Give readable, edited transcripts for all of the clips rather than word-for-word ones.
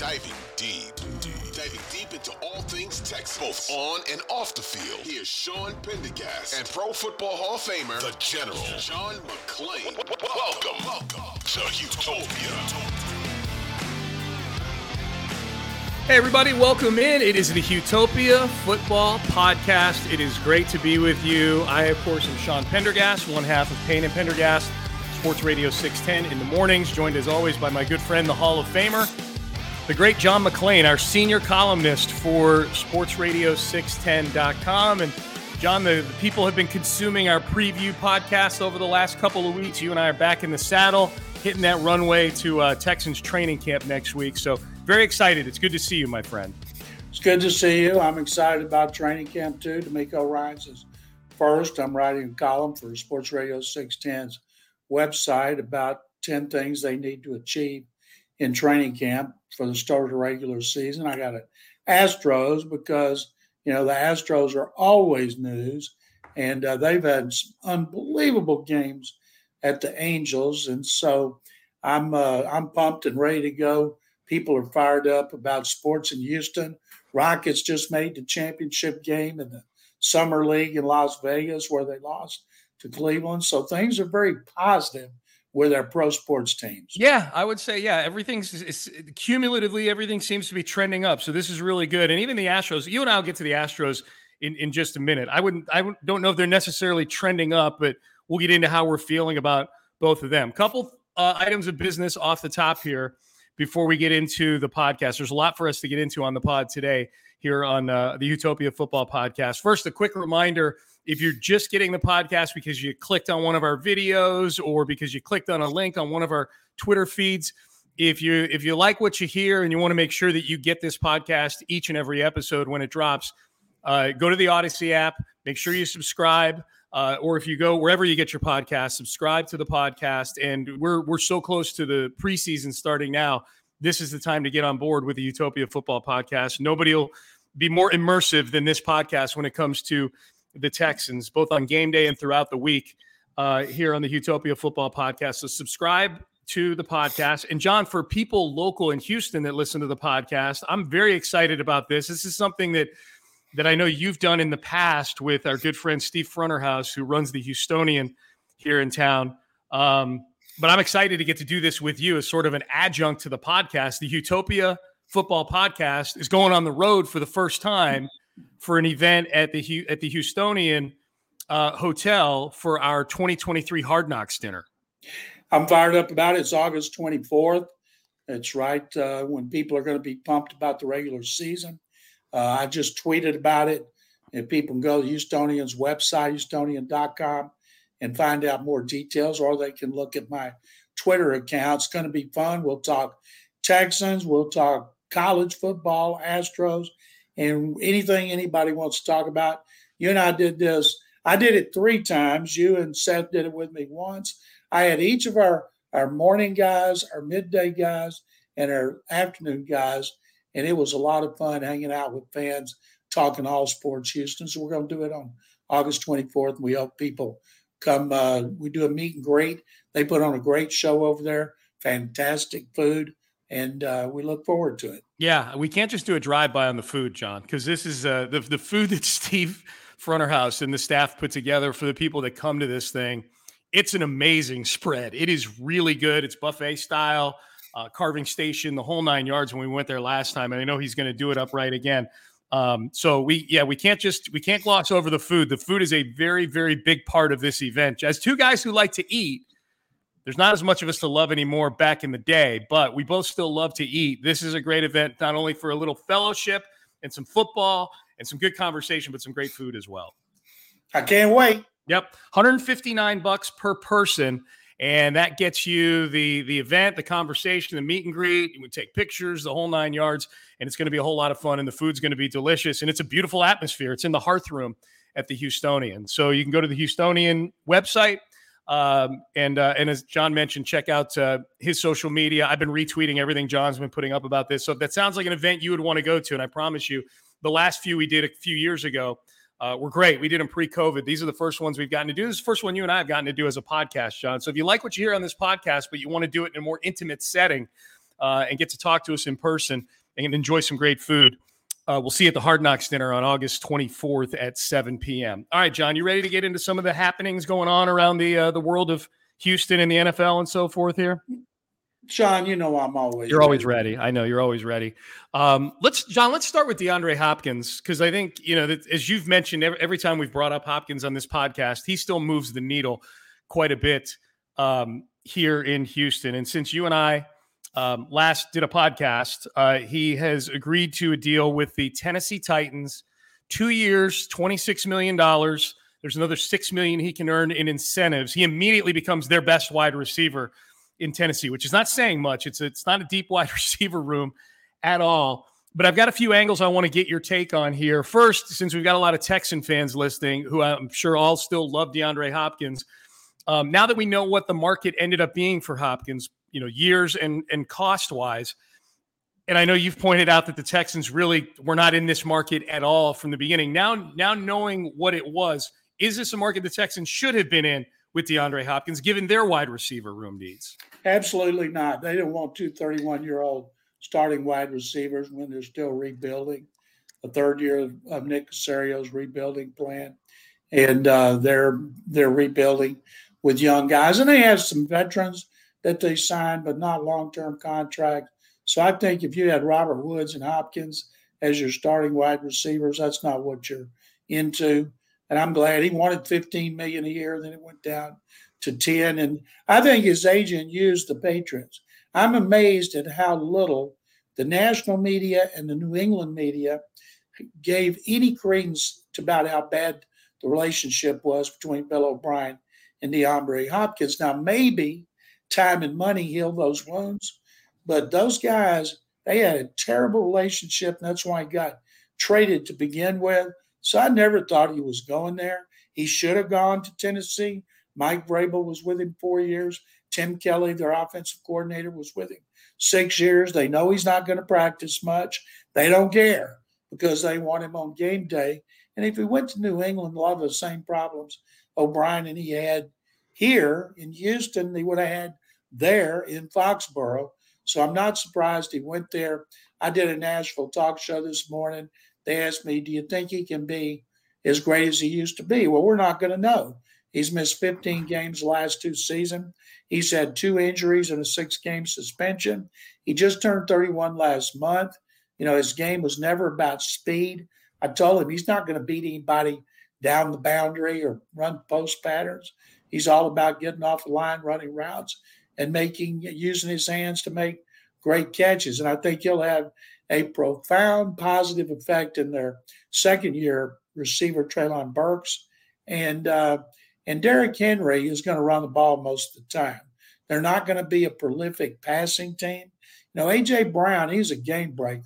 Diving deep into all things Texas, both on and off the field. Here's Sean Pendergast and Pro Football Hall of Famer, the General, John McClain. Welcome to Utopia. Hey, everybody, welcome in. It is the Utopia Football Podcast. It is great to be with you. I, of course, am Sean Pendergast, one half of Payne and Pendergast, Sports Radio 610 in the mornings, joined as always by my good friend, the Hall of Famer, the great John McClain, our senior columnist for sportsradio610.com. And John, the people have been consuming our preview podcast over the last couple of weeks. You and I are back in the saddle, hitting that runway to Texans training camp next week. So very excited. It's good to see you, my friend. It's good to see you. I'm excited about training camp too. D'Amico Ryans is first. I'm writing a column for Sports Radio 610's website about 10 things they need to achieve in training camp for the start of the regular season. I got an Astros because, you know, the Astros are always news, and they've had some unbelievable games at the Angels. And so I'm pumped and ready to go. People are fired up about sports in Houston. Rockets just made the championship game in the Summer League in Las Vegas where they lost to Cleveland. So things are very positive with our pro sports teams. Yeah, I would say, yeah, everything's cumulatively, everything seems to be trending up. So this is really good. And even the Astros, you and I'll get to the Astros in just a minute. I don't know if they're necessarily trending up, but we'll get into how we're feeling about both of them. Couple items of business off the top here before we get into the podcast. There's a lot for us to get into on the pod today here on the Utopia Football Podcast. First, a quick reminder. If you're just getting the podcast because you clicked on one of our videos or because you clicked on a link on one of our Twitter feeds, if you like what you hear and you want to make sure that you get this podcast each and every episode when it drops, go to the Odyssey app, make sure you subscribe, or if you go wherever you get your podcast, subscribe to the podcast. And we're so close to the preseason starting now. This is the time to get on board with the Utopia Football Podcast. Nobody will be more immersive than this podcast when it comes to the Texans, both on game day and throughout the week here on the Utopia Football Podcast. So subscribe to the podcast. And John, for people local in Houston that listen to the podcast, I'm very excited about this. This is something that I know you've done in the past with our good friend Steve Fronterhouse, who runs the Houstonian here in town. But I'm excited to get to do this with you as sort of an adjunct to the podcast. The Utopia Football Podcast is going on the road for the first time for an event at the Houstonian Hotel for our 2023 Hard Knocks dinner. I'm fired up about it. It's August 24th. It's right when people are going to be pumped about the regular season. I just tweeted about it. And people can go to Houstonian's website, Houstonian.com, and find out more details, or they can look at my Twitter account. It's going to be fun. We'll talk Texans. We'll talk college football, Astros, and anything anybody wants to talk about. You and I did this. I did it three times. You and Seth did it with me once. I had each of our morning guys, our midday guys, and our afternoon guys, and it was a lot of fun hanging out with fans, talking all sports Houston. So we're going to do it on August 24th, and we hope people come. We do a meet and greet. They put on a great show over there, fantastic food, and we look forward to it. Yeah, we can't just do a drive-by on the food, John, because this is the food that Steve Fronterhouse and the staff put together for the people that come to this thing. It's an amazing spread. It is really good. It's buffet style, carving station, the whole nine yards when we went there last time. And I know he's going to do it upright again. So we can't gloss over the food. The food is a very, very big part of this event. As two guys who like to eat, there's not as much of us to love anymore back in the day, but we both still love to eat. This is a great event, not only for a little fellowship and some football and some good conversation, but some great food as well. I can't wait. Yep, $159 per person, and that gets you the event, the conversation, the meet and greet. We take pictures, the whole nine yards, and it's going to be a whole lot of fun, and the food's going to be delicious, and it's a beautiful atmosphere. It's in the hearth room at the Houstonian. So you can go to the Houstonian website, and as John mentioned, check out his social media. I've been retweeting everything John's been putting up about this, so if that sounds like an event you would want to go to, and I promise you, the last few we did a few years ago, we're great. We did them pre-COVID. These are the first ones we've gotten to do. This is the first one you and I have gotten to do as a podcast, John. So if you like what you hear on this podcast, but you want to do it in a more intimate setting and get to talk to us in person and enjoy some great food, we'll see you at the Hard Knocks dinner on August 24th at 7 p.m. All right, John, you ready to get into some of the happenings going on around the world of Houston and the NFL and so forth here? Sean, you know I'm always you're ready. Always ready. I know you're always ready. Let's start with DeAndre Hopkins, because I think, you know, that, as you've mentioned, every time we've brought up Hopkins on this podcast, he still moves the needle quite a bit here in Houston. And since you and I last did a podcast, he has agreed to a deal with the Tennessee Titans, 2 years, $26 million. There's another $6 million he can earn in incentives. He immediately becomes their best wide receiver in Tennessee, which is not saying much. It's not a deep wide receiver room at all. But I've got a few angles I want to get your take on here. First, since we've got a lot of Texan fans listening, who I'm sure all still love DeAndre Hopkins, now that we know what the market ended up being for Hopkins, you know, years and cost-wise, and I know you've pointed out that the Texans really were not in this market at all from the beginning. Now knowing what it was, is this a market the Texans should have been in with DeAndre Hopkins, given their wide receiver room needs? Absolutely not. They don't want two 31-year-old starting wide receivers when they're still rebuilding. The third year of Nick Casario's rebuilding plan, and they're rebuilding with young guys. And they have some veterans that they signed, but not long-term contracts. So I think if you had Robert Woods and Hopkins as your starting wide receivers, that's not what you're into. And I'm glad he wanted $15 million a year. Then it went down to 10. And I think his agent used the Patriots. I'm amazed at how little the national media and the New England media gave any credence to about how bad the relationship was between Bill O'Brien and DeAndre Hopkins. Now, maybe time and money heal those wounds, but those guys, they had a terrible relationship, and that's why he got traded to begin with. So I never thought he was going there. He should have gone to Tennessee. Mike Vrabel was with him 4 years. Tim Kelly, their offensive coordinator, was with him 6 years. They know he's not going to practice much. They don't care because they want him on game day. And if he went to New England, a lot of the same problems O'Brien and he had here in Houston, they would have had there in Foxborough. So I'm not surprised he went there. I did a Nashville talk show this morning. They asked me, do you think he can be as great as he used to be? Well, we're not going to know. He's missed 15 games last two seasons. He's had two injuries and a 6-game suspension. He just turned 31 last month. You know, his game was never about speed. I told him he's not going to beat anybody down the boundary or run post patterns. He's all about getting off the line, running routes, and using his hands to make great catches. And I think he'll have a profound positive effect in their second-year receiver, Treylon Burks. And Derrick Henry is going to run the ball most of the time. They're not going to be a prolific passing team. You know, AJ Brown, he's a game-breaker.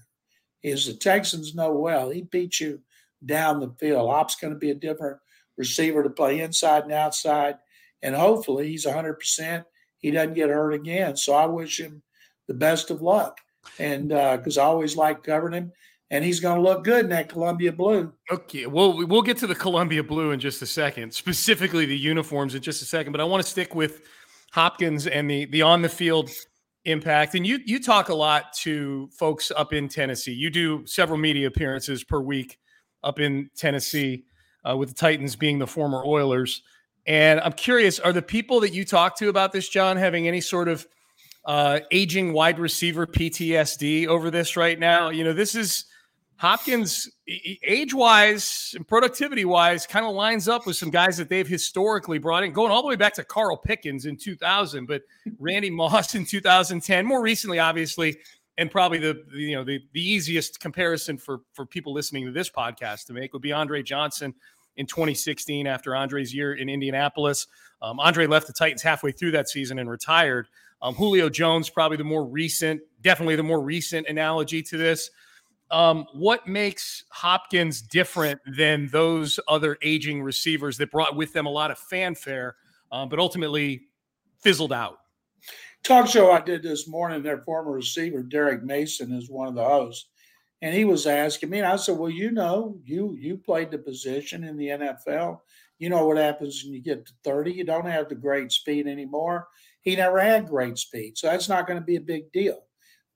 As the Texans know well, he beats you down the field. Op's going to be a different receiver to play inside and outside. and hopefully he's 100%. He doesn't get hurt again. So I wish him the best of luck, and because I always like covering him. And he's going to look good in that Columbia Blue. Okay, well, we'll get to the Columbia Blue in just a second, specifically the uniforms in just a second. But I want to stick with Hopkins and the on-the-field impact. And you talk a lot to folks up in Tennessee. You do several media appearances per week up in Tennessee, with the Titans being the former Oilers. And I'm curious, are the people that you talk to about this, John, having any sort of aging wide receiver PTSD over this right now? You know, this is – Hopkins, age-wise and productivity-wise, kind of lines up with some guys that they've historically brought in, going all the way back to Carl Pickens in 2000, but Randy Moss in 2010, more recently, obviously, and probably the easiest comparison for people listening to this podcast to make would be Andre Johnson in 2016 after Andre's year in Indianapolis. Andre left the Titans halfway through that season and retired. Julio Jones, probably the more recent analogy to this. What makes Hopkins different than those other aging receivers that brought with them a lot of fanfare, but ultimately fizzled out? Talk show I did this morning, their former receiver, Derek Mason, is one of the hosts. And he was asking me, and I said, well, you played the position in the NFL. You know what happens when you get to 30. You don't have the great speed anymore. He never had great speed, so that's not going to be a big deal.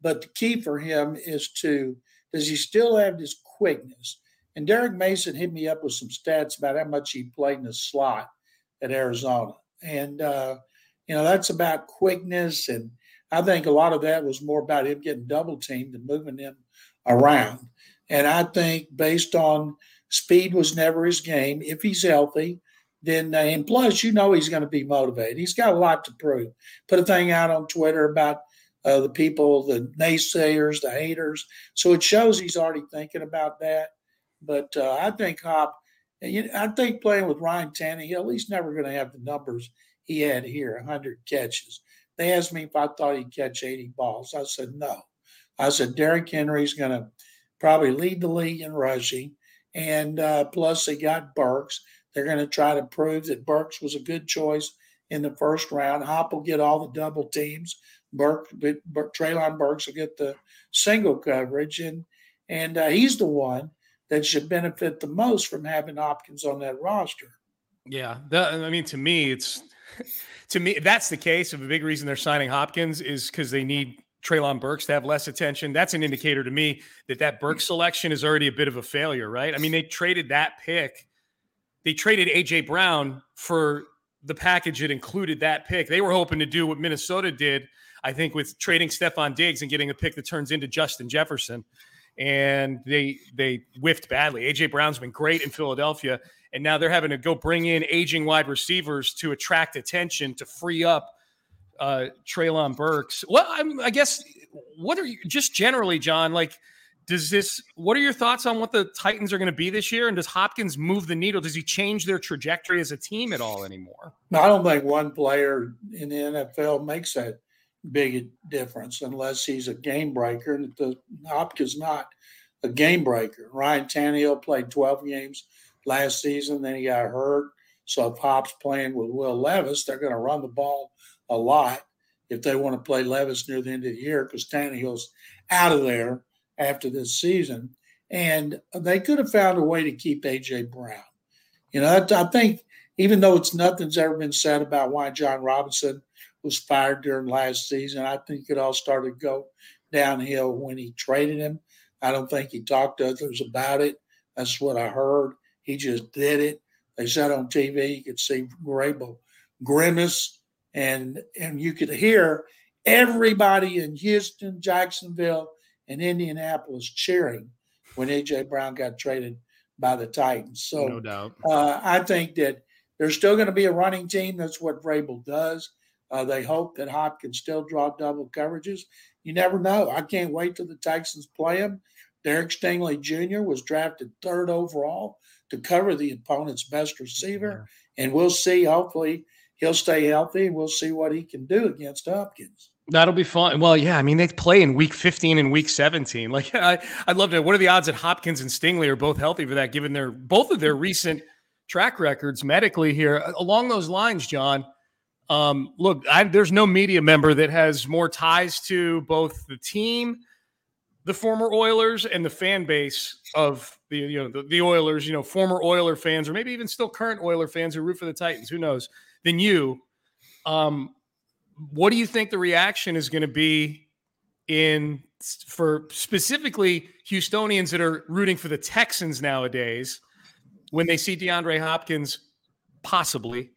But the key for him is to – does he still have this quickness? And Derek Mason hit me up with some stats about how much he played in the slot at Arizona. And, that's about quickness. And I think a lot of that was more about him getting double teamed and moving him around. And I think based on speed was never his game. If he's healthy, then, and plus, he's going to be motivated. He's got a lot to prove. Put a thing out on Twitter about the people, the naysayers, the haters. So it shows he's already thinking about that. But I think I think playing with Ryan Tannehill, he's never going to have the numbers he had here, 100 catches. They asked me if I thought he'd catch 80 balls. I said no. I said Derrick Henry's going to probably lead the league in rushing. And plus they got Burks. They're going to try to prove that Burks was a good choice in the first round. Hop will get all the double teams. Treylon Burks will get the single coverage, and he's the one that should benefit the most from having Hopkins on that roster. Yeah, to me that's the case. Of a big reason they're signing Hopkins is because they need Treylon Burks to have less attention. That's an indicator to me that Burks selection is already a bit of a failure, right? I mean, they traded that pick. They traded AJ Brown for the package that included that pick. They were hoping to do what Minnesota did, I think, with trading Stephon Diggs and getting a pick that turns into Justin Jefferson. And they whiffed badly. AJ Brown's been great in Philadelphia, and now they're having to go bring in aging wide receivers to attract attention to free up Treylon Burks. Well, I guess, what are you, just generally, John, like, what are your thoughts on what the Titans are going to be this year? And does Hopkins move the needle? Does he change their trajectory as a team at all anymore? No, I don't think one player in the NFL makes that big a difference unless he's a game breaker. And Hopkins not a game breaker. Ryan Tannehill played 12 games last season. Then he got hurt. So if Hop's playing with Will Levis, they're going to run the ball a lot if they want to play Levis near the end of the year, because Tannehill's out of there after this season. And they could have found a way to keep AJ Brown. I think, even though nothing's ever been said about why John Robinson was fired during last season, I think it all started to go downhill when he traded him. I don't think he talked to others about it. That's what I heard. He just did it. They said on TV, you could see Grable grimace, and you could hear everybody in Houston, Jacksonville, and Indianapolis cheering when A.J. Brown got traded by the Titans. So no doubt. I think that they're still going to be a running team. That's what Vrabel does. They hope that Hop can still draw double coverages. You never know. I can't wait till the Texans play him. Derek Stingley Jr. was drafted 3rd overall to cover the opponent's best receiver. Yeah. And we'll see. Hopefully he'll stay healthy, and we'll see what he can do against Hopkins. That'll be fun. Well, yeah, I mean, they play in week 15 and week 17. Like, I'd love to. What are the odds that Hopkins and Stingley are both healthy for that, given both of their recent track records medically here? Along those lines, John, Look, there's no media member that has more ties to both the team, the former Oilers, and the fan base of the Oilers, former Oiler fans, or maybe even still current Oiler fans who root for the Titans, who knows, than you. What do you think the reaction is going to be for specifically Houstonians that are rooting for the Texans nowadays when they see DeAndre Hopkins possibly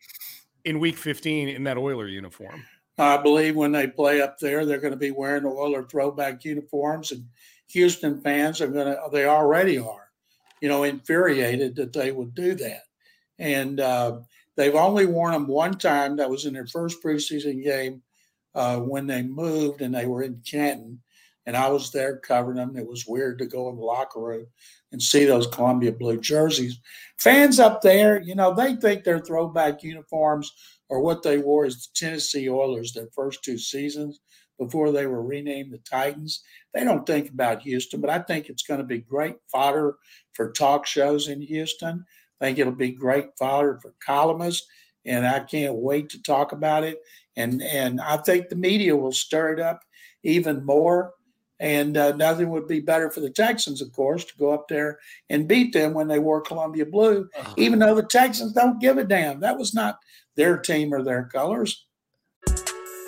in Week 15 in that Oiler uniform? I believe when they play up there, they're going to be wearing the Oiler throwback uniforms, and Houston fans they already are, infuriated that they would do that. And they've only worn them one time. That was in their first preseason game when they moved and they were in Canton, and I was there covering them. It was weird to go in the locker room and see those Columbia Blue jerseys. Fans up there, they think their throwback uniforms or what they wore is the Tennessee Oilers their first two seasons before they were renamed the Titans. They don't think about Houston, but I think it's going to be great fodder for talk shows in Houston. I think it'll be great fodder for columnists, and I can't wait to talk about it. And I think the media will stir it up even more. And nothing would be better for the Texans, of course, to go up there and beat them when they wore Columbia Blue, even though the Texans don't give a damn. That was not their team or their colors.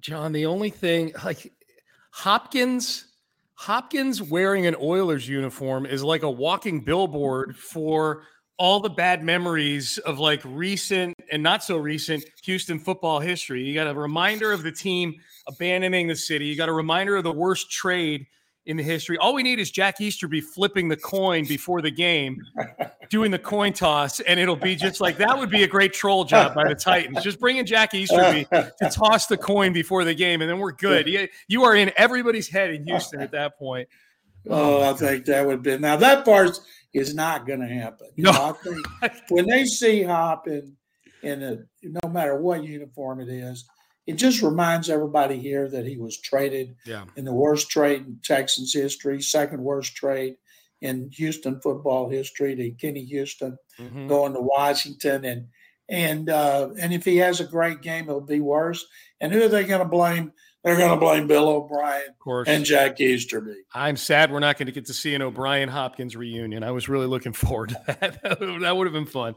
John, the only thing, Hopkins wearing an Oilers uniform is like a walking billboard for all the bad memories of recent and not so recent Houston football history. You got a reminder of the team abandoning the city. You got a reminder of the worst trade in the history. All we need is Jack Easterby flipping the coin before the game, doing the coin toss, and it'll be just that would be a great troll job by the Titans. Just bring in Jack Easterby to toss the coin before the game, and then we're good. You are in everybody's head in Houston at that point. Oh, I think that would be – now that part is not going to happen. I think when they see Hop no matter what uniform it is, it just reminds everybody here that he was traded in the worst trade in Texans history, second worst trade in Houston football history to Kenny Houston, going to Washington. And if he has a great game, it'll be worse. And who are they going to blame? They're going to blame Bill O'Brien and Jack Easterby. I'm sad we're not going to get to see an O'Brien-Hopkins reunion. I was really looking forward to that. That would have been fun.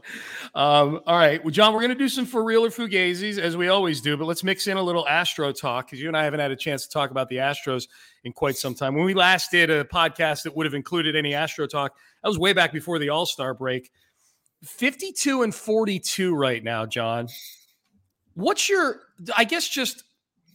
All right. Well, John, we're going to do some for real or fugazis, as we always do, but let's mix in a little Astro talk because you and I haven't had a chance to talk about the Astros in quite some time. When we last did a podcast that would have included any Astro talk, that was way back before the All-Star break. 52-42 right now, John. What's your, just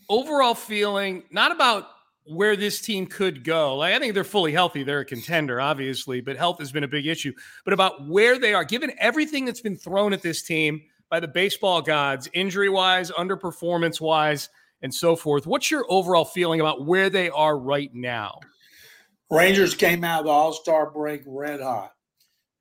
overall feeling, not about where this team could go. I think they're fully healthy. They're a contender, obviously, but health has been a big issue. But about where they are, given everything that's been thrown at this team by the baseball gods, injury-wise, underperformance-wise, and so forth, what's your overall feeling about where they are right now? Rangers came out of the All-Star break red hot.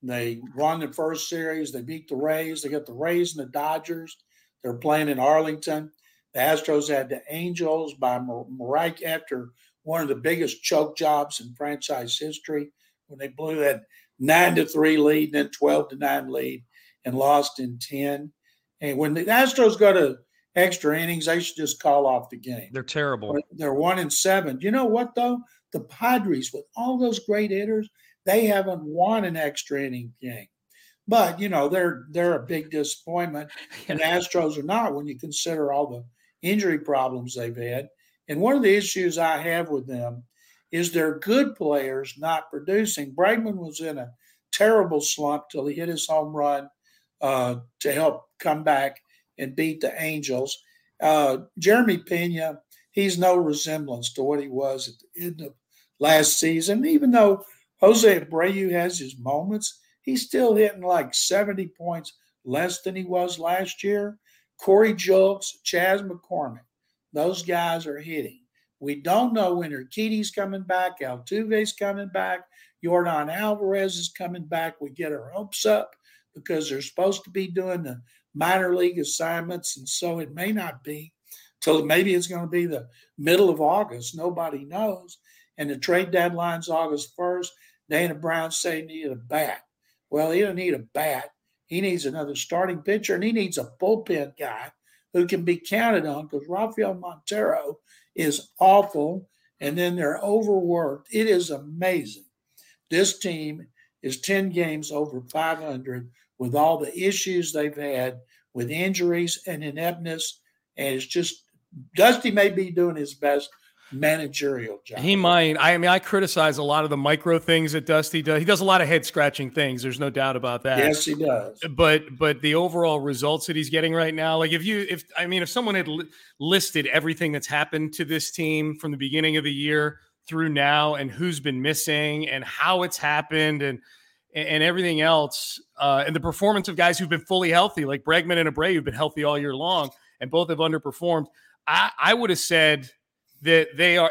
They won the first series. They beat the Rays. They got the Rays and the Dodgers. They're playing in Arlington. The Astros had the Angels by Mike after one of the biggest choke jobs in franchise history when they blew that 9-3 lead, and then 12-9 lead, and lost in 10. And when the Astros go to extra innings, they should just call off the game. They're terrible. They're 1-7. You know what, though? The Padres, with all those great hitters, they haven't won an extra inning game. But, you know, they're a big disappointment, and the Astros are not when you consider all the injury problems they've had. And one of the issues I have with them is their good players not producing. Bregman was in a terrible slump till he hit his home run to help come back and beat the Angels. Jeremy Pena, he's no resemblance to what he was at the end of last season. Even though Jose Abreu has his moments, he's still hitting like 70 points less than he was last year. Corey Julks, Chaz McCormick, those guys are hitting. We don't know when Urquidy's coming back, Altuve's coming back, Jordan Alvarez is coming back. We get our hopes up because they're supposed to be doing the minor league assignments, and so it may not be till maybe it's going to be the middle of August. Nobody knows. And the trade deadline's August 1st. Dana Brown said he needed a bat. Well, he doesn't need a bat. He needs another starting pitcher, and he needs a bullpen guy who can be counted on because Rafael Montero is awful, and then they're overworked. It is amazing. This team is 10 games over 500 with all the issues they've had with injuries and ineptness, and it's just Dusty may be doing his best managerial job. He might. I mean, I criticize a lot of the micro things that Dusty does. He does a lot of head scratching things. There's no doubt about that. Yes, he does. But the overall results that he's getting right now, like if someone had listed everything that's happened to this team from the beginning of the year through now, and who's been missing and how it's happened and everything else, and the performance of guys who've been fully healthy, like Bregman and Abreu, who've been healthy all year long and both have underperformed. I would have said that they are,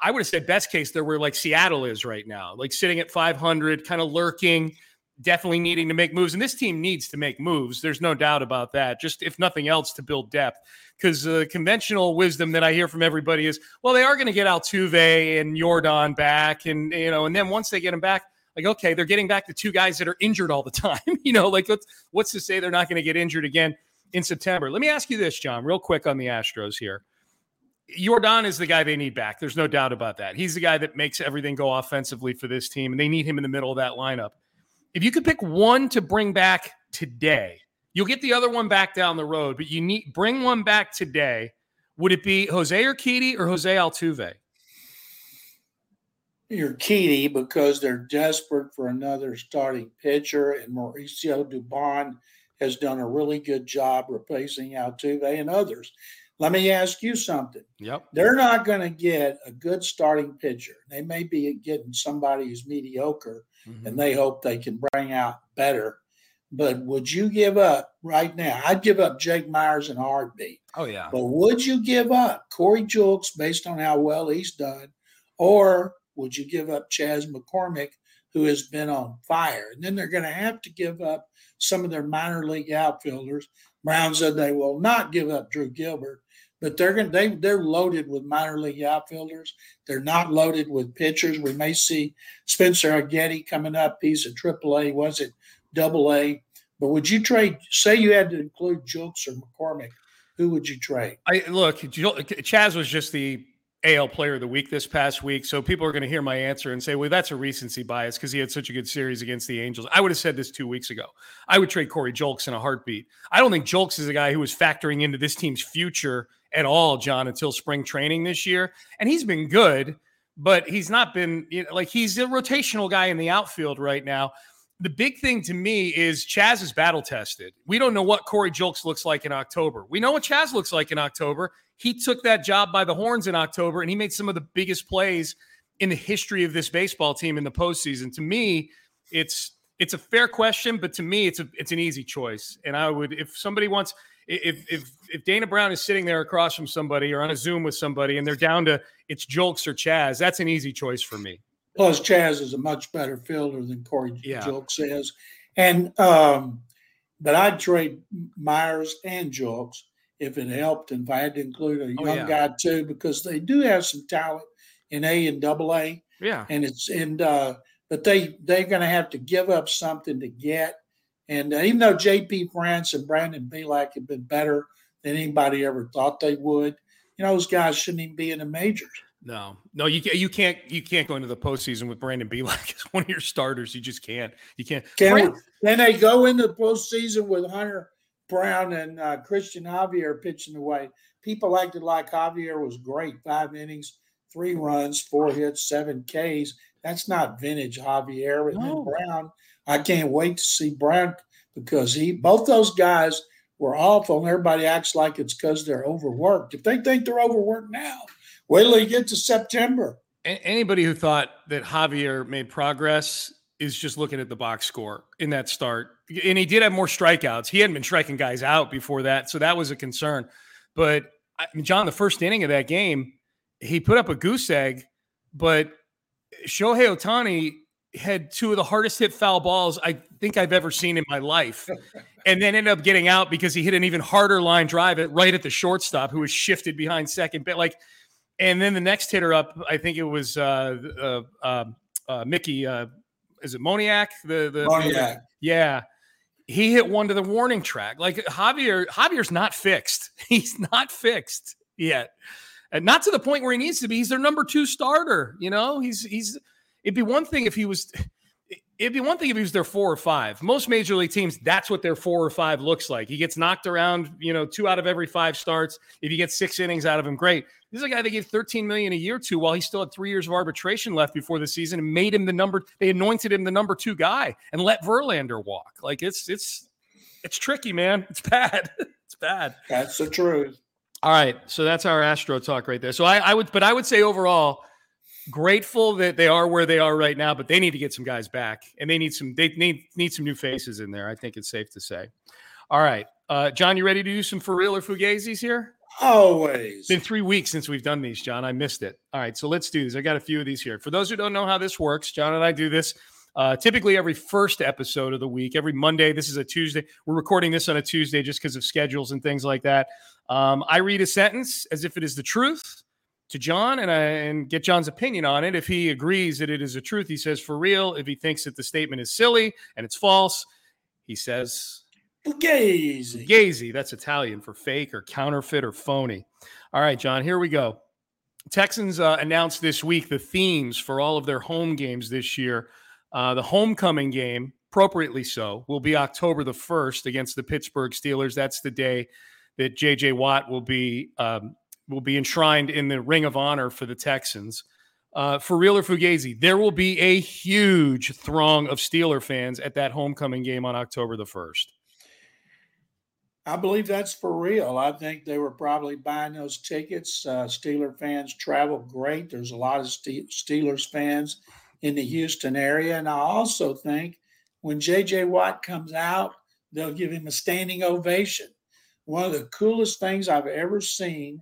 I would have said best case, they're where like Seattle is right now, like sitting at 500, kind of lurking, definitely needing to make moves. And this team needs to make moves. There's no doubt about that. Just if nothing else, to build depth. Because the conventional wisdom that I hear from everybody is, well, they are going to get Altuve and Jordan back. And, you know, and then once they get them back, like, okay, they're getting back the two guys that are injured all the time. You know, like what's to say they're not going to get injured again in September? Let me ask you this, John, real quick on the Astros here. Jordan is the guy they need back. There's no doubt about that. He's the guy that makes everything go offensively for this team, and they need him in the middle of that lineup. If you could pick one to bring back today, you'll get the other one back down the road, but you need bring one back today. Would it be Jose Urquidy or Jose Altuve? Urquidy, because they're desperate for another starting pitcher, and Mauricio Dubon has done a really good job replacing Altuve and others. Let me ask you something. Yep. They're not going to get a good starting pitcher. They may be getting somebody who's mediocre, and they hope they can bring out better. But would you give up right now? I'd give up Jake Myers in a heartbeat. Oh, yeah. But would you give up Corey Julks based on how well he's done? Or would you give up Chaz McCormick, who has been on fire? And then they're going to have to give up some of their minor league outfielders. Brown said they will not give up Drew Gilbert. But they're loaded with minor league outfielders. They're not loaded with pitchers. We may see Spencer Arrieta coming up. He's a AAA. Was it AA? But would you trade? Say you had to include Julks or McCormick. Who would you trade? Chaz was just the AL Player of the Week this past week, so people are going to hear my answer and say, well, that's a recency bias because he had such a good series against the Angels. I would have said this 2 weeks ago. I would trade Corey Julks in a heartbeat. I don't think Julks is a guy who was factoring into this team's future at all, John, until spring training this year. And he's been good, but he's not been he's a rotational guy in the outfield right now. The big thing to me is Chaz is battle tested. We don't know what Corey Julks looks like in October. We know what Chaz looks like in October. He took that job by the horns in October, and he made some of the biggest plays in the history of this baseball team in the postseason. To me, it's a fair question, but to me, it's an easy choice. And I would, if somebody wants, if Dana Brown is sitting there across from somebody or on a Zoom with somebody, and they're down to it's Julks or Chaz, that's an easy choice for me. Plus, Chaz is a much better fielder than Corey Julks is, and but I'd trade Myers and Julks. if it helped, and if I had to include a young guy too, because they do have some talent in A and AA. Yeah. And it's, and, but they're going to have to give up something to get. And even though J.P. France and Brandon Belak have been better than anybody ever thought they would, you know, those guys shouldn't even be in the majors. No, you can't go into the postseason with Brandon Belak as one of your starters. You just can't. You can't. Can they go into the postseason with Hunter Brown and Christian Javier pitching away? People acted like Javier was great. 5 innings, 3 runs, 4 hits, 7 Ks. That's not vintage Javier. And then Brown, I can't wait to see Brown, because both those guys were awful, and everybody acts like it's because they're overworked. If they think they're overworked now, wait till you get to September. Anybody who thought that Javier made progress is just looking at the box score in that start. And he did have more strikeouts. He hadn't been striking guys out before that, so that was a concern. But, I mean, John, the first inning of that game, he put up a goose egg, but Shohei Ohtani had 2 of the hardest hit foul balls I think I've ever seen in my life, and then ended up getting out because he hit an even harder line drive right at the shortstop, who was shifted behind second. But and then the next hitter up, I think it was Mickey. Is it Moniak? The Moniak. Yeah. He hit one to the warning track. Javier's not fixed. He's not fixed yet. And not to the point where he needs to be. He's their number 2 starter. You know, it'd be one thing if he was their 4 or 5. Most major league teams, that's what their 4 or 5 looks like. He gets knocked around, 2 out of every 5 starts. If you get 6 innings out of him, great. This is a guy they gave $13 million a year to while he still had 3 years of arbitration left before the season, and made him they anointed him the number 2 guy and let Verlander walk. It's tricky, man. It's bad. It's bad. That's the truth. All right. So that's our Astro talk right there. So I would say overall, grateful that they are where they are right now, but they need to get some guys back, and they need some new faces in there. I think it's safe to say. All right, John, you ready to do some for real or Fugazis here? Always. It's been 3 weeks since we've done these, John. I missed it. All right, so let's do this. I got a few of these here. For those who don't know how this works, John and I do this typically every first episode of the week, every Monday. This is a Tuesday. We're recording this on a Tuesday just because of schedules and things like that. I read a sentence as if it is the truth to John, and get John's opinion on it. If he agrees that it is the truth, he says for real. If he thinks that the statement is silly and it's false, he says fugazi. Fugazi, that's Italian for fake or counterfeit or phony. All right, John, here we go. Texans announced this week the themes for all of their home games this year. The homecoming game, appropriately so, will be October the 1st against the Pittsburgh Steelers. That's the day that J.J. Watt will be enshrined in the Ring of Honor for the Texans. For real or Fugazi, there will be a huge throng of Steeler fans at that homecoming game on October the 1st. I believe that's for real. I think they were probably buying those tickets. Steeler fans travel great. There's a lot of Steelers fans in the Houston area. And I also think when J.J. Watt comes out, they'll give him a standing ovation. One of the coolest things I've ever seen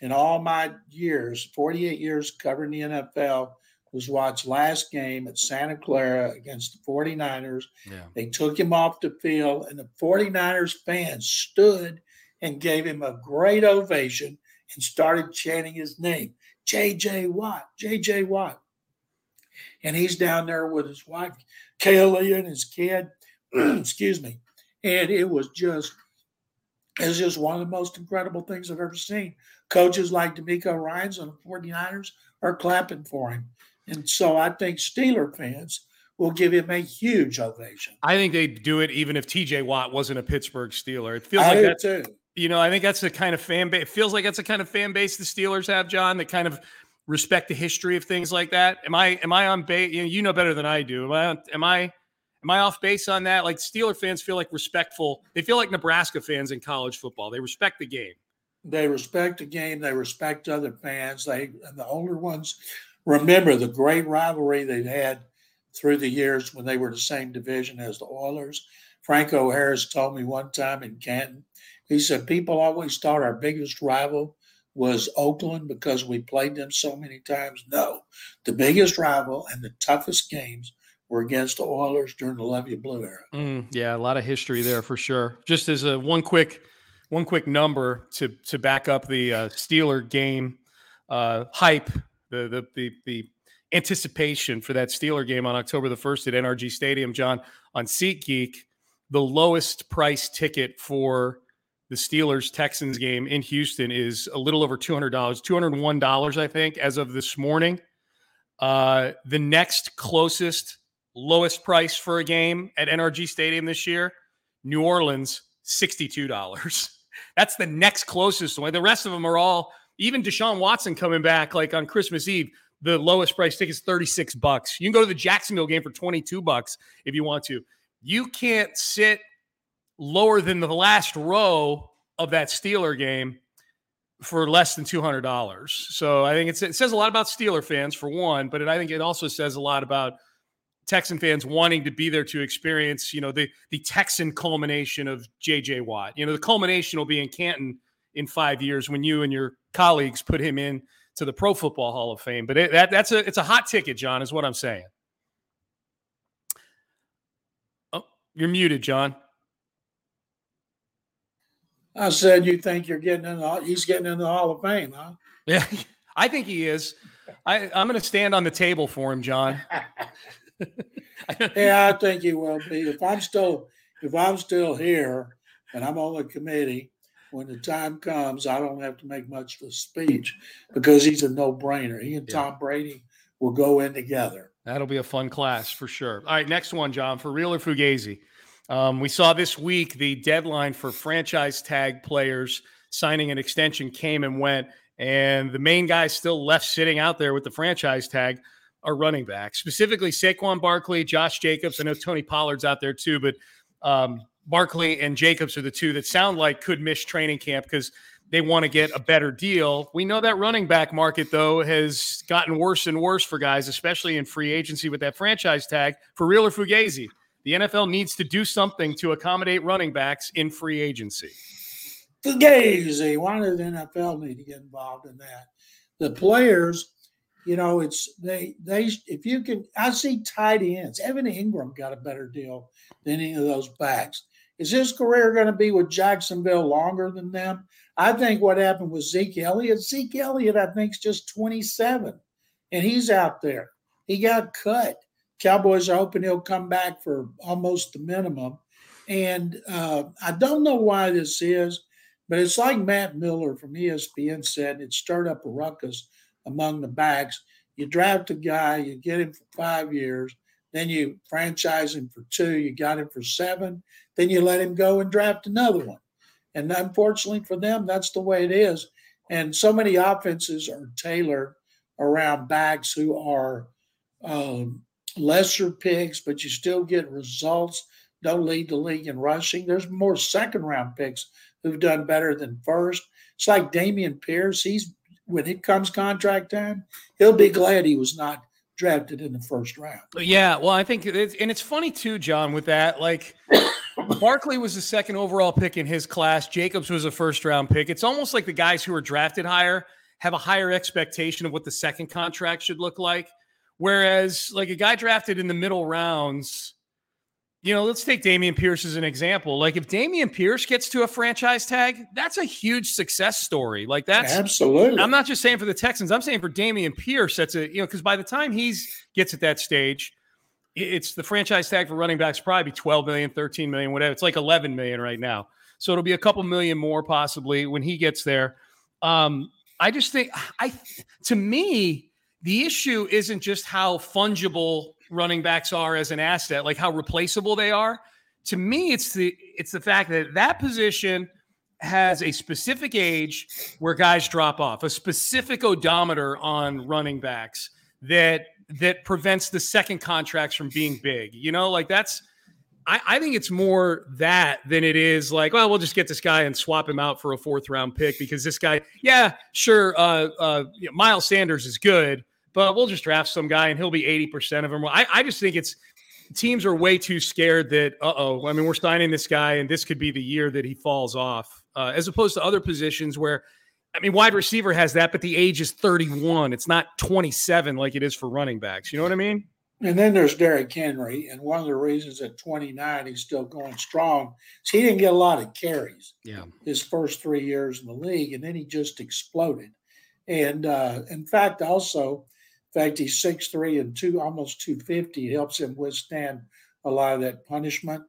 in all my years, 48 years covering the NFL, was Watt's last game at Santa Clara against the 49ers. Yeah. They took him off the field, and the 49ers fans stood and gave him a great ovation and started chanting his name, J.J. Watt, J.J. Watt. And he's down there with his wife, Kaylee, and his kid. Excuse me. And it was just one of the most incredible things I've ever seen. Coaches like D'Amico Ryans on the 49ers are clapping for him. And so I think Steeler fans will give him a huge ovation. I think they'd do it even if T.J. Watt wasn't a Pittsburgh Steeler. It feels like that too. You know, I think that's the kind of fan base. It feels like that's the kind of fan base the Steelers have, John, that kind of respect the history of things like that. Am I on base? You know better than I do. Am I off base on that? Like, Steeler fans feel like respectful. They feel like Nebraska fans in college football. They respect the game. They respect the game. They respect other fans. The older ones remember the great rivalry they've had through the years when they were the same division as the Oilers. Franco Harris told me one time in Canton, he said, people always thought our biggest rival was Oakland because we played them so many times. No, the biggest rival and the toughest games were against the Oilers during the Columbia Blue era. Yeah, a lot of history there for sure. Just as a one quick One quick number to back up the Steeler game hype, the anticipation for that Steeler game on October the 1st at NRG Stadium, John, on SeatGeek, the lowest price ticket for the Steelers-Texans game in Houston is a little over $200, $201, I think, as of this morning. The next closest lowest price for a game at NRG Stadium this year, New Orleans, $62. That's the next closest one. The rest of them are all, even Deshaun Watson coming back like on Christmas Eve, the lowest price ticket is $36. You can go to the Jacksonville game for $22 if you want to. You can't sit lower than the last row of that Steeler game for less than $200. So I think it says a lot about Steeler fans for one, but I think it also says a lot about Texan fans wanting to be there to experience, you know, the Texan culmination of J.J. Watt. You know, the culmination will be in Canton in 5 years when you and your colleagues put him in to the Pro Football Hall of Fame. But it's a hot ticket, John, is what I'm saying. Oh, you're muted, John. I said, you think you're getting in he's getting in the Hall of Fame, huh? Yeah, I think he is. I'm going to stand on the table for him, John. Yeah, I think he will be. If I'm still here and I'm on the committee, when the time comes, I don't have to make much of a speech because he's a no-brainer. He and Tom Brady will go in together. That'll be a fun class for sure. All right, next one, John, for real or Fugazi. We saw this week the deadline for franchise tag players signing an extension came and went, and the main guy still left sitting out there with the franchise tag are running back, specifically Saquon Barkley, Josh Jacobs. I know Tony Pollard's out there too, but Barkley and Jacobs are the two that sound like could miss training camp because they want to get a better deal. We know that running back market, though, has gotten worse and worse for guys, especially in free agency with that franchise tag. For real or Fugazi, the NFL needs to do something to accommodate running backs in free agency. Fugazi, why does the NFL need to get involved in that? The players, you know, it's they if you can, I see tight ends. Evan Ingram got a better deal than any of those backs. Is his career going to be with Jacksonville longer than them? I think what happened with Zeke Elliott, I think, is just 27, and he's out there. He got cut. Cowboys are hoping he'll come back for almost the minimum. And I don't know why this is, but it's like Matt Miller from ESPN said, it stirred up a ruckus among the backs. You draft a guy, you get him for 5 years, then you franchise him for 2, you got him for 7, then you let him go and draft another one. And unfortunately for them, that's the way it is. And so many offenses are tailored around backs who are lesser picks, but you still get results, don't lead the league in rushing. There's more second-round picks who've done better than first. It's like Dameon Pierce. When it comes contract time, he'll be glad he was not drafted in the first round. Yeah, well, I think it's funny too, John, with that. Like, Barkley was the second overall pick in his class. Jacobs was a first-round pick. It's almost like the guys who are drafted higher have a higher expectation of what the second contract should look like, whereas, like, a guy drafted in the middle rounds, you know, let's take Dameon Pierce as an example. Like, if Dameon Pierce gets to a franchise tag, that's a huge success story. Like, that's absolutely. I'm not just saying for the Texans. I'm saying for Dameon Pierce, that's a, you know, because by the time he gets at that stage, it's the franchise tag for running backs probably be $12 million, $13 million, whatever. It's like $11 million right now. So it'll be a couple million more possibly when he gets there. I just think to me, the issue isn't just how fungible running backs are as an asset, like how replaceable they are. To me, it's the fact that position has a specific age where guys drop off, a specific odometer on running backs that prevents the second contracts from being big. You know, like that's I think it's more that than it is like, well, we'll just get this guy and swap him out for a fourth round pick because this guy, yeah, sure, Miles Sanders is good, but we'll just draft some guy and he'll be 80% of him. I just think teams are way too scared that, I mean, we're signing this guy and this could be the year that he falls off, as opposed to other positions where, I mean, wide receiver has that, but the age is 31. It's not 27 like it is for running backs. You know what I mean? And then there's Derrick Henry, and one of the reasons at 29 he's still going strong is he didn't get a lot of carries his first 3 years in the league, and then he just exploded. And in fact, he's 6'3" and almost 250. It helps him withstand a lot of that punishment.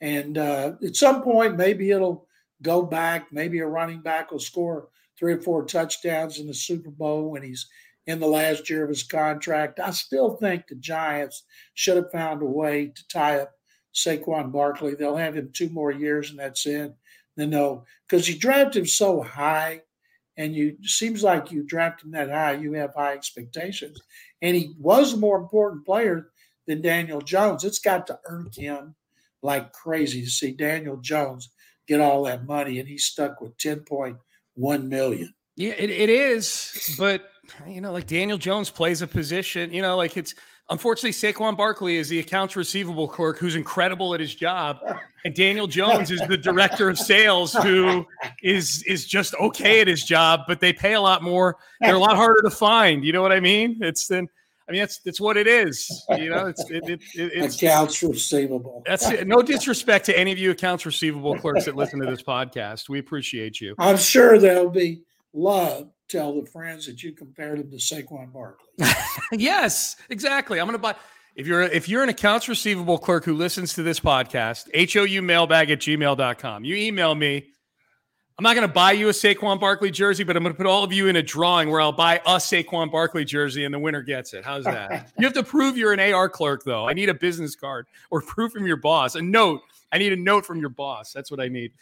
And at some point, maybe it'll go back. Maybe a running back will score 3 or 4 touchdowns in the Super Bowl when he's in the last year of his contract. I still think the Giants should have found a way to tie up Saquon Barkley. They'll have him 2 more years, and that's it. Then they'll, because you draft him so high, and it seems like you draft him that high, you have high expectations. And he was a more important player than Daniel Jones. It's got to irk him like crazy to see Daniel Jones get all that money, and he's stuck with $10.1 million. Yeah, it is, but you know, like Daniel Jones plays a position, you know, like it's unfortunately Saquon Barkley is the accounts receivable clerk who's incredible at his job, and Daniel Jones is the director of sales who is just okay at his job, but they pay a lot more. They're a lot harder to find. You know what I mean? That's what it is. You know, it's accounts receivable. That's it. No disrespect to any of you accounts receivable clerks that listen to this podcast. We appreciate you. I'm sure there'll be love. Tell the friends that you compared him to Saquon Barkley. Yes, exactly. I'm going to buy. If you're an accounts receivable clerk who listens to this podcast, houmailbag@gmail.com. You email me. I'm not going to buy you a Saquon Barkley jersey, but I'm going to put all of you in a drawing where I'll buy a Saquon Barkley jersey and the winner gets it. How's that? You have to prove you're an AR clerk, though. I need a business card or proof from your boss. A note. I need a note from your boss. That's what I need.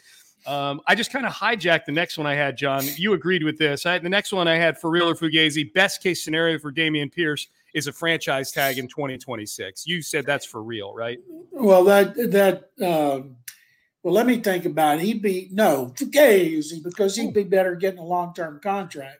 I just kind of hijacked the next one I had, John. You agreed with this. The next one I had, for real or Fugazi, best case scenario for Dameon Pierce is a franchise tag in 2026. You said that's for real, right? Well, well, let me think about it. Fugazi, because he'd be better getting a long-term contract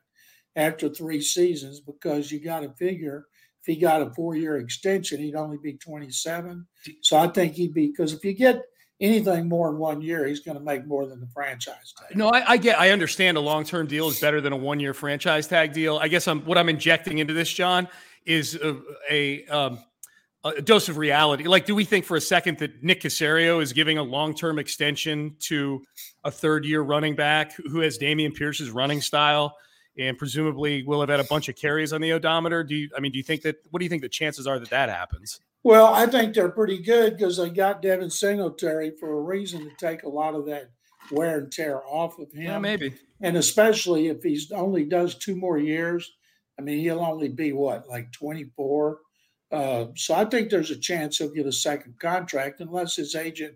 after 3 seasons, because you got to figure if he got a 4-year extension, he'd only be 27. So I think he'd be, because if you get anything more in 1 year, he's going to make more than the franchise tag. No, I understand a long-term deal is better than a 1-year franchise tag deal. I guess what I'm injecting into this, John, is a dose of reality. Like, do we think for a second that Nick Caserio is giving a long-term extension to a third-year running back who has Dameon Pierce's running style and presumably will have had a bunch of carries on the odometer? What do you think the chances are that that happens? Well, I think they're pretty good because they got Devin Singletary for a reason to take a lot of that wear and tear off of him. Yeah, maybe. And especially if he only does 2 more years, I mean, he'll only be, like 24? So I think there's a chance he'll get a second contract unless his agent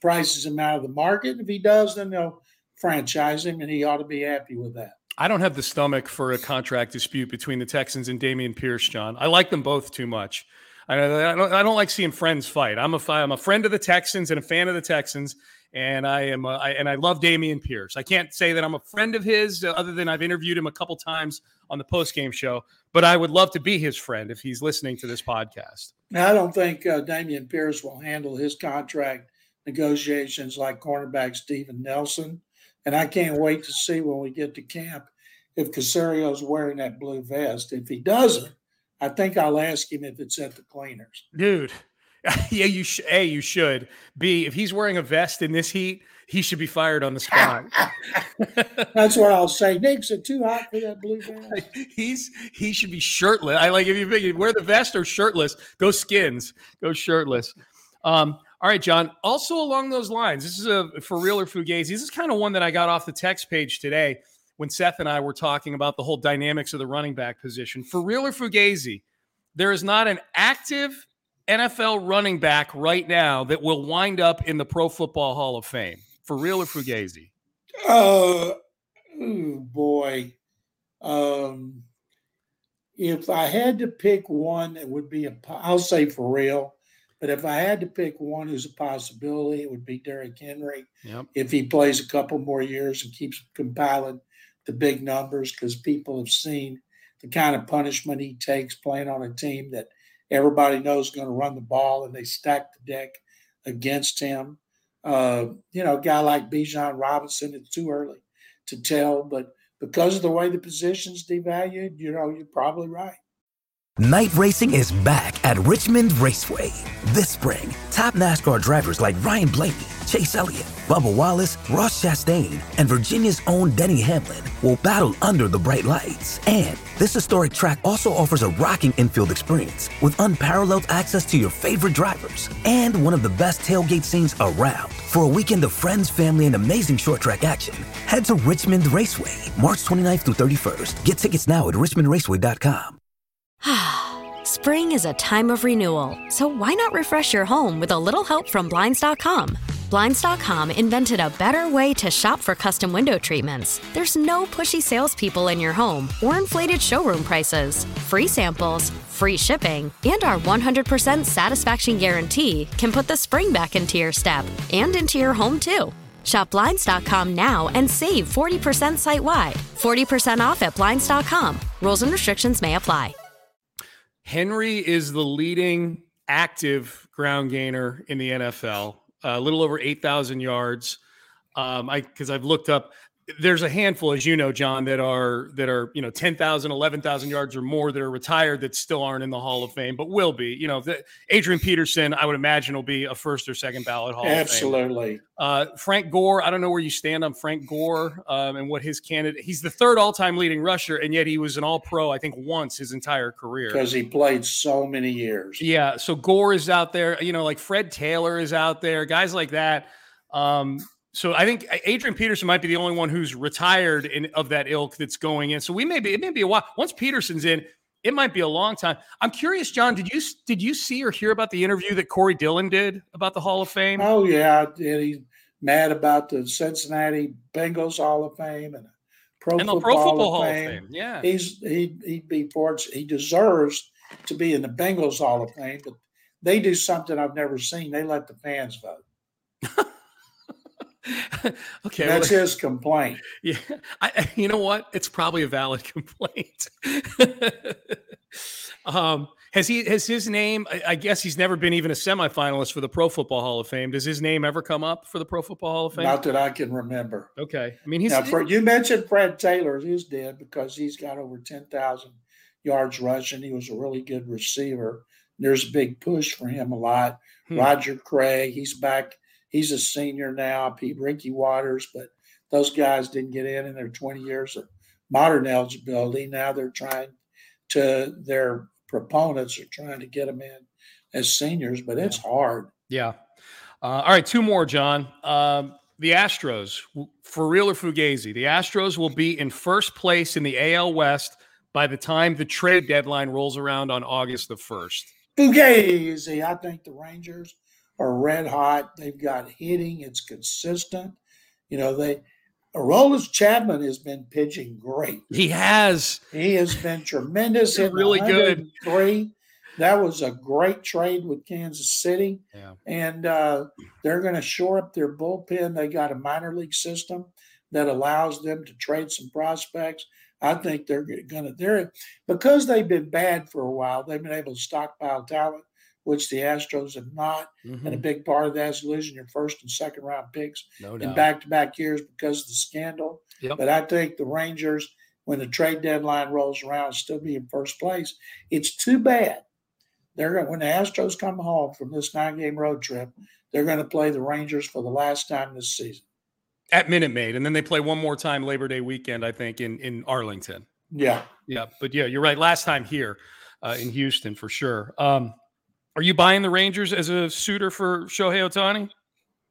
prices him out of the market. If he does, then they'll franchise him, and he ought to be happy with that. I don't have the stomach for a contract dispute between the Texans and Dameon Pierce, John. I like them both too much. I don't like seeing friends fight. I'm a friend of the Texans and a fan of the Texans, and I love Dameon Pierce. I can't say that I'm a friend of his, other than I've interviewed him a couple times on the postgame show. But I would love to be his friend if he's listening to this podcast. Now, I don't think Dameon Pierce will handle his contract negotiations like cornerback Steven Nelson, and I can't wait to see when we get to camp if Casario's wearing that blue vest. If he doesn't, I think I'll ask him if it's at the cleaners. Dude, yeah, you should. B, if he's wearing a vest in this heat, he should be fired on the spot. That's what I'll say. Nick's it too hot for that blue vest? He should be shirtless. I like if you wear the vest or shirtless, go Skins, go shirtless. All right, John. Also along those lines, this is a for real or Fugazi. This is kind of one that I got off the text page today, when Seth and I were talking about the whole dynamics of the running back position. For real or Fugazi, there is not an active NFL running back right now that will wind up in the Pro Football Hall of Fame. For real or Fugazi? If I had to pick one, it would be I'll say for real. But if I had to pick one who's a possibility, it would be Derrick Henry. Yep. If he plays a couple more years and keeps compiling the big numbers, because people have seen the kind of punishment he takes playing on a team that everybody knows is going to run the ball, and they stack the deck against him. A guy like Bijan Robinson, it's too early to tell, but because of the way the position's devalued, you're probably right. Night racing is back at Richmond Raceway. This spring, top NASCAR drivers like Ryan Blaney, Chase Elliott, Bubba Wallace, Ross Chastain, and Virginia's own Denny Hamlin will battle under the bright lights. And this historic track also offers a rocking infield experience with unparalleled access to your favorite drivers and one of the best tailgate scenes around. For a weekend of friends, family, and amazing short track action, head to Richmond Raceway, March 29th through 31st. Get tickets now at richmondraceway.com. Spring is a time of renewal, so why not refresh your home with a little help from Blinds.com? Blinds.com invented a better way to shop for custom window treatments. There's no pushy salespeople in your home or inflated showroom prices. Free samples, free shipping, and our 100% satisfaction guarantee can put the spring back into your step and into your home too. Shop Blinds.com now and save 40% site-wide. 40% off at Blinds.com. Rules and restrictions may apply. Henry is the leading active ground gainer in the NFL, a little over 8,000 yards. Because I've looked up, there's a handful, as you know, John, that are 10,000, 11,000 yards or more that are retired that still aren't in the Hall of Fame, but will be. Adrian Peterson, I would imagine, will be a first or second ballot Hall of Fame. Absolutely. Frank Gore, I don't know where you stand on Frank Gore and what his candidate. He's the third all-time leading rusher, and yet he was an All-Pro, I think, once his entire career because he played so many years. Yeah, so Gore is out there. Like Fred Taylor is out there. Guys like that. So I think Adrian Peterson might be the only one who's retired of that ilk that's going in. So it may be a while. Once Peterson's in, it might be a long time. I'm curious, John, did you see or hear about the interview that Corey Dillon did about the Hall of Fame? Oh, yeah. He's mad about the Cincinnati Bengals Hall of Fame and the Pro Football Hall of Fame. Yeah. He deserves to be in the Bengals Hall of Fame, but they do something I've never seen. They let the fans vote. Okay, that's his complaint. Yeah, you know what? It's probably a valid complaint. Has his name? I guess he's never been even a semifinalist for the Pro Football Hall of Fame. Does his name ever come up for the Pro Football Hall of Fame? Not that I can remember. Okay, I mean you mentioned Fred Taylor. He's dead because he's got over 10,000 yards rushing. He was a really good receiver. There's a big push for him a lot. Roger Craig, he's back. He's a senior now, Pete Ricky Waters, but those guys didn't get in their 20 years of modern eligibility. Now their proponents are trying to get them in as seniors, but it's hard. Yeah. All right, two more, John. The Astros, for real or Fugazi, the Astros will be in first place in the AL West by the time the trade deadline rolls around on August the 1st. Fugazi, I think the Rangers are red hot. They've got hitting. It's consistent. Aroldis Chapman has been pitching great. He has. He has been tremendous. He's really good. That was a great trade with Kansas City. Yeah. And they're going to shore up their bullpen. They got a minor league system that allows them to trade some prospects. I think because they've been bad for a while, they've been able to stockpile talent, which the Astros have not. Mm-hmm. And a big part of that is losing your first and second round picks in back-to-back years because of the scandal. Yep. But I think the Rangers, when the trade deadline rolls around, still be in first place. It's too bad. When the Astros come home from this 9-game road trip, they're going to play the Rangers for the last time this season. At Minute Maid. And then they play one more time Labor Day weekend, I think, in Arlington. Yeah. Yeah. But, yeah, you're right. Last time here in Houston for sure. Are you buying the Rangers as a suitor for Shohei Ohtani?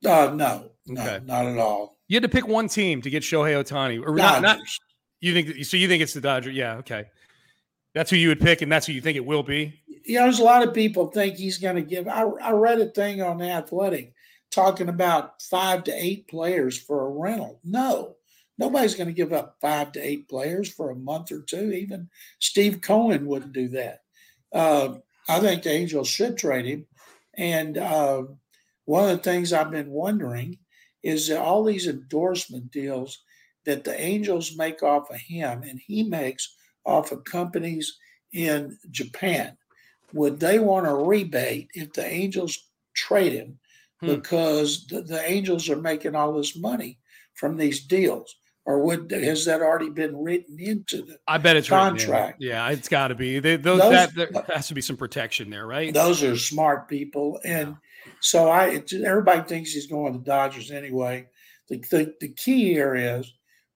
No, okay. Not at all. You had to pick one team to get Shohei Ohtani. Or Dodgers. You think it's the Dodgers? Yeah, okay. That's who you would pick, and that's who you think it will be? Yeah, there's a lot of people think he's going to give – I read a thing on The Athletic talking about 5 to 8 players for a rental. No, nobody's going to give up 5 to 8 players for a month or two. Even Steve Cohen wouldn't do that. I think the Angels should trade him. And one of the things I've been wondering is that all these endorsement deals that the Angels make off of him and he makes off of companies in Japan, would they want a rebate if the Angels trade him because the Angels are making all this money from these deals? or would has that already been written into the contract? I bet it's contract. Yeah, it's got to be. There has to be some protection there, right? Those are smart people, and so everybody thinks he's going to the Dodgers anyway. The key here is,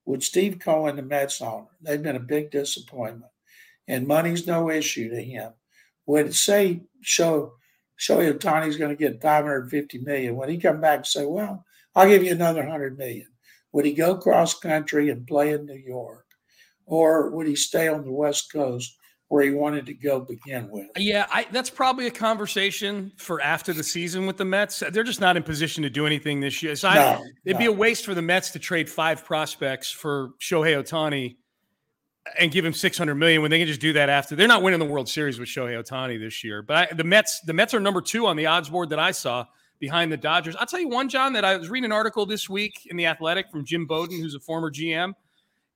with Steve Cohen, the Mets owner, they've been a big disappointment, and money's no issue to him. When say show Ohtani's going to get $550 million, when he come back and say, well, I'll give you another $100 million. Would he go cross country and play in New York, or would he stay on the West Coast where he wanted to go begin with? Yeah, that's probably a conversation for after the season with the Mets. They're just not in position to do anything this year. So it'd be a waste for the Mets to trade 5 prospects for Shohei Ohtani and give him $600 million when they can just do that after. They're not winning the World Series with Shohei Ohtani this year. But the Mets are number 2 on the odds board that I saw, behind the Dodgers. I'll tell you one, John, that I was reading an article this week in The Athletic from Jim Bowden, who's a former GM,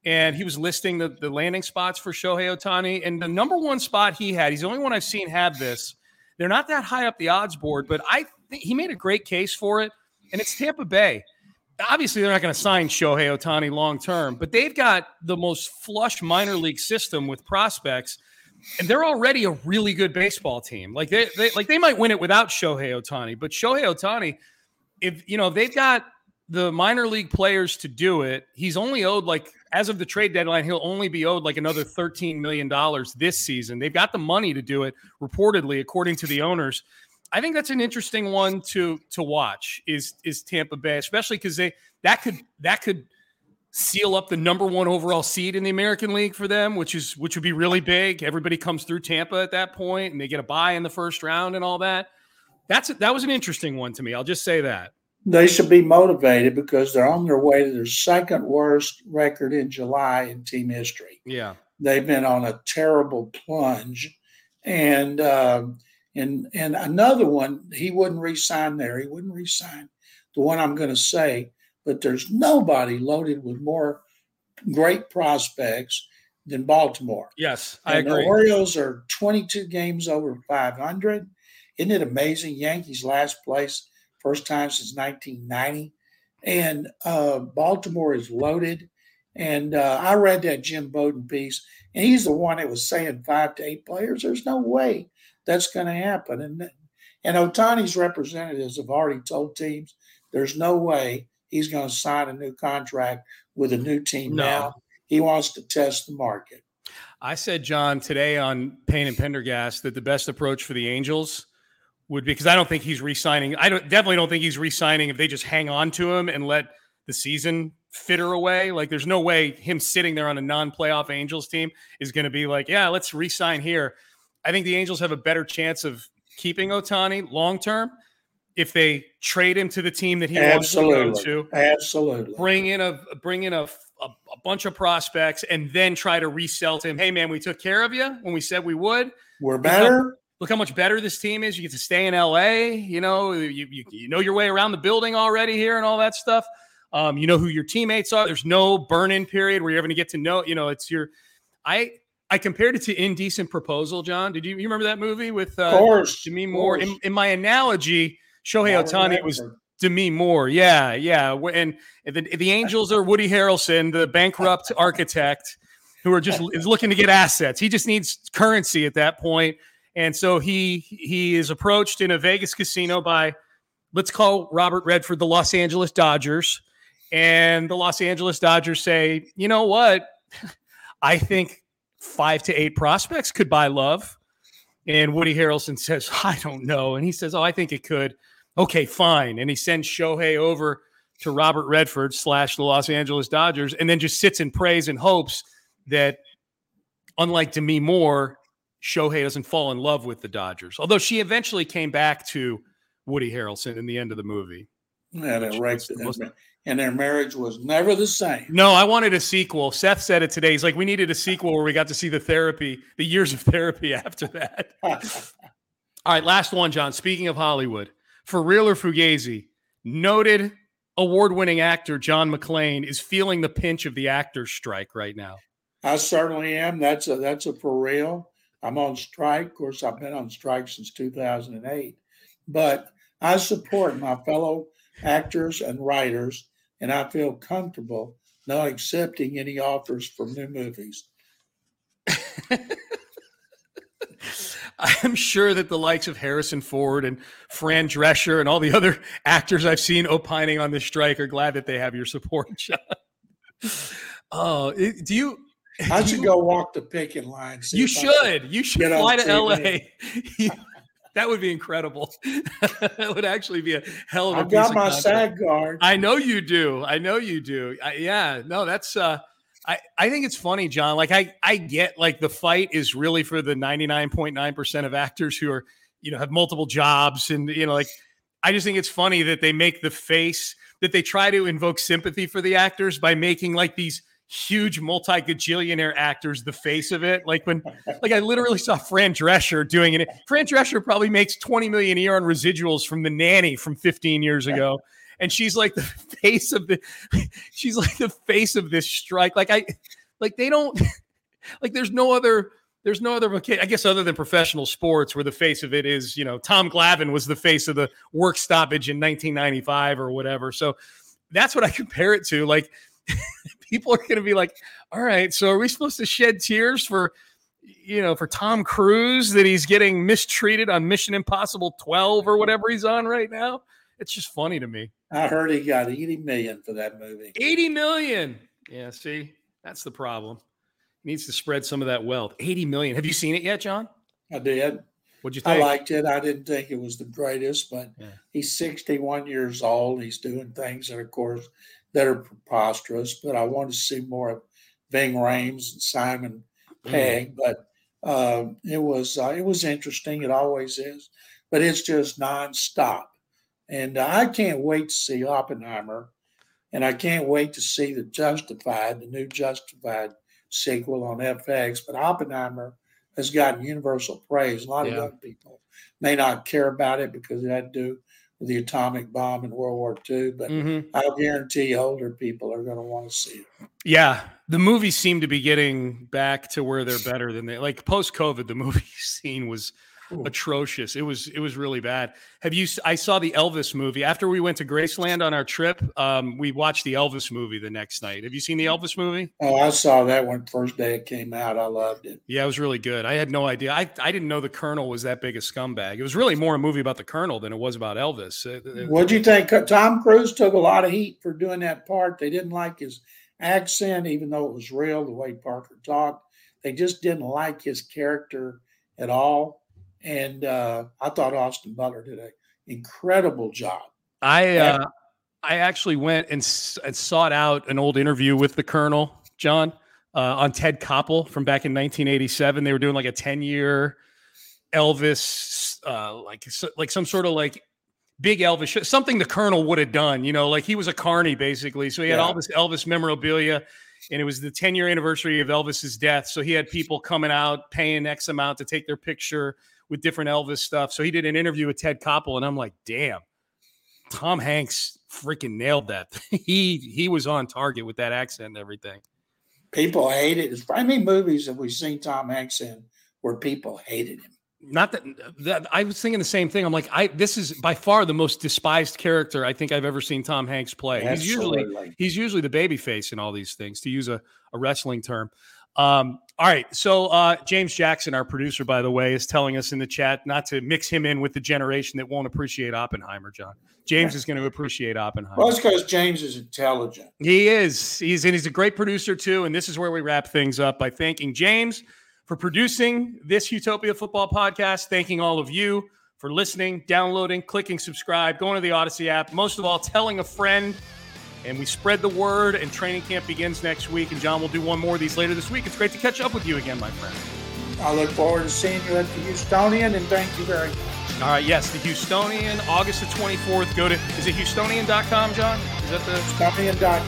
and he was listing the landing spots for Shohei Ohtani. And the number 1 spot he had, he's the only one I've seen have this. They're not that high up the odds board, but I think he made a great case for it, and it's Tampa Bay. Obviously, they're not going to sign Shohei Ohtani long-term, but they've got the most flush minor league system with prospects, and they're already a really good baseball team. Like they might win it without Shohei Ohtani, but Shohei Ohtani, if they've got the minor league players to do it, he's only owed, like, as of the trade deadline, he'll only be owed like another $13 million this season. They've got the money to do it, reportedly, according to the owners. I think that's an interesting one to watch is Tampa Bay, especially because that could seal up the number 1 overall seed in the American League for them, which would be really big. Everybody comes through Tampa at that point, and they get a bye in the first round and all that. That was an interesting one to me. I'll just say that. They should be motivated because they're on their way to their 2nd worst record in July in team history. Yeah, they've been on a terrible plunge, and another one he wouldn't re-sign there. He wouldn't re-sign the one I'm going to say. But there's nobody loaded with more great prospects than Baltimore. Yes, I agree. The Orioles are 22 games over 500. Isn't it amazing? Yankees last place, first time since 1990. And Baltimore is loaded. And I read that Jim Bowden piece, and he's the one that was saying 5 to 8 players. There's no way that's going to happen. And Ohtani's representatives have already told teams there's no way he's going to sign a new contract with a new team now. He wants to test the market. I said, John, today on Payne and Pendergast that the best approach for the Angels would be, because I don't think he's re-signing. I definitely don't think he's re-signing if they just hang on to him and let the season fitter away. Like, there's no way him sitting there on a non-playoff Angels team is going to be like, yeah, let's re-sign here. I think the Angels have a better chance of keeping Ohtani long-term if they trade him to the team that he wants to go to, bring in a bunch of prospects and then try to resell to him. Hey man, we took care of you when we said we would. We're better. Look how much better this team is. You get to stay in LA. You know your way around the building already here and all that stuff. You know who your teammates are. There's no burn-in period where you're going to get to know. It's your. I compared it to Indecent Proposal. John, did you remember that movie with Demi Moore? In my analogy, Shohei Ohtani was Demi Moore. Yeah. And the Angels are Woody Harrelson, the bankrupt architect who is looking to get assets. He just needs currency at that point. And so he is approached in a Vegas casino by, let's call Robert Redford, the Los Angeles Dodgers. And the Los Angeles Dodgers say, you know what? I think 5 to 8 prospects could buy love. And Woody Harrelson says, I don't know. And he says, I think it could. Okay, fine. And he sends Shohei over to Robert Redford / the Los Angeles Dodgers and then just sits and prays and hopes that, unlike Demi Moore, Shohei doesn't fall in love with the Dodgers. Although she eventually came back to Woody Harrelson in the end of the movie. Yeah, that wrecked it. And their marriage was never the same. No, I wanted a sequel. Seth said it today. He's like, we needed a sequel where we got to see the years of therapy after that. All right, last one, John. Speaking of Hollywood, for real or Fugazi, noted award-winning actor John McClane is feeling the pinch of the actor strike right now. I certainly am. That's a for real. I'm on strike. Of course, I've been on strike since 2008. But I support my fellow actors and writers, and I feel comfortable not accepting any offers from new movies. I'm sure that the likes of Harrison Ford and Fran Drescher and all the other actors I've seen opining on this strike are glad that they have your support, John. Oh, do you? I should go walk the picking line. You should. You should fly to LA. That would be incredible. That would actually be a hell of a piece of content. I've got my SAG card. I know you do. Yeah. No, that's. I think it's funny, John. Like I get like the fight is really for the 99.9% of actors who are, you know, have multiple jobs, and you know, like I just think it's funny that they make the face that they try to invoke sympathy for the actors by making like these huge multi-gajillionaire actors the face of it. Like when, like I literally saw Fran Drescher doing it. Fran Drescher probably makes $20 million a year on residuals from The Nanny from 15 years ago. And she's like the face of the, she's like the face of this strike. Like I, like they don't, like there's no other, I guess, other than professional sports where the face of it is, you know, Tom Glavine was the face of the work stoppage in 1995 or whatever. So that's what I compare it to. Like people are going to be like, all right, so are we supposed to shed tears for, you know, for Tom Cruise that he's getting mistreated on Mission Impossible 12 or whatever he's on right now? It's just funny to me. I heard he got $80 million for that movie. $80 million. Yeah, see, that's the problem. He needs to spread some of that wealth. $80 million. Have you seen it yet, John? I did. What'd you think? I liked it. I didn't think it was the greatest, but yeah. He's 61 years old. He's doing things that, of course, that are preposterous. But I want to see more of Ving Rhames and Simon Pegg. But it was interesting. It always is. But it's just nonstop. And I can't wait to see Oppenheimer, and I can't wait to see the new Justified sequel on FX. But Oppenheimer has gotten universal praise. A lot of young people may not care about it because it had to do with the atomic bomb in World War II, but I guarantee older people are going to want to see it. Yeah, the movies seem to be getting back to where they're better than they – like post-COVID, the movie scene was – atrocious. It was really bad. I saw the Elvis movie after we went to Graceland on our trip. We watched the Elvis movie the next night. Have you seen the Elvis movie? Oh, I saw that one first day it came out. I loved it. Yeah, it was really good. I had no idea. I didn't know the Colonel was that big a scumbag. It was really more a movie about the Colonel than it was about Elvis. What'd you think? Tom Cruise took a lot of heat for doing that part. They didn't like his accent, even though it was real, the way Parker talked. They just didn't like his character at all. And I thought Austin Butler did an incredible job. I actually went and sought out an old interview with the Colonel, John, on Ted Koppel from back in 1987. They were doing like a 10-year Elvis, like some sort of like big Elvis show, something the Colonel would have done. You know, like he was a carny basically, so he had all this Elvis memorabilia. And it was the 10-year anniversary of Elvis's death, so he had people coming out paying X amount to take their picture with different Elvis stuff. So he did an interview with Ted Koppel, and I'm like, damn, Tom Hanks freaking nailed that. He was on target with that accent and everything. People hated it. How many movies have we seen Tom Hanks in where people hated him? Not that I was thinking the same thing. I'm like, this is by far the most despised character I think I've ever seen Tom Hanks play. Absolutely. He's usually the baby face in all these things, to use a wrestling term. All right. So James Jackson, our producer, by the way, is telling us in the chat not to mix him in with the generation that won't appreciate Oppenheimer, John. James is going to appreciate Oppenheimer. Well, it's because James is intelligent. He is. He's a great producer, too. And this is where we wrap things up by thanking James for producing this Utopia Football podcast, thanking all of you for listening, downloading, clicking subscribe, going to the Odyssey app, most of all, telling a friend. And we spread the word, and training camp begins next week. And, John, will do one more of these later this week. It's great to catch up with you again, my friend. I look forward to seeing you at the Houstonian, and thank you very much. All right, yes, the Houstonian, August the 24th. Go to – is it Houstonian.com, John? Is that the – Houstonian.com.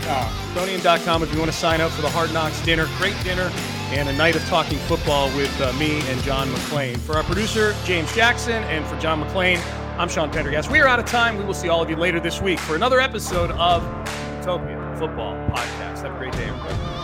Houstonian.com if you want to sign up for the Hard Knocks dinner. Great dinner and a night of talking football with me and John McClain. For our producer, James Jackson, and for John McClain, I'm Sean Pendergast. We are out of time. We will see all of you later this week for another episode of Utopia Football Podcast. Have a great day, everybody.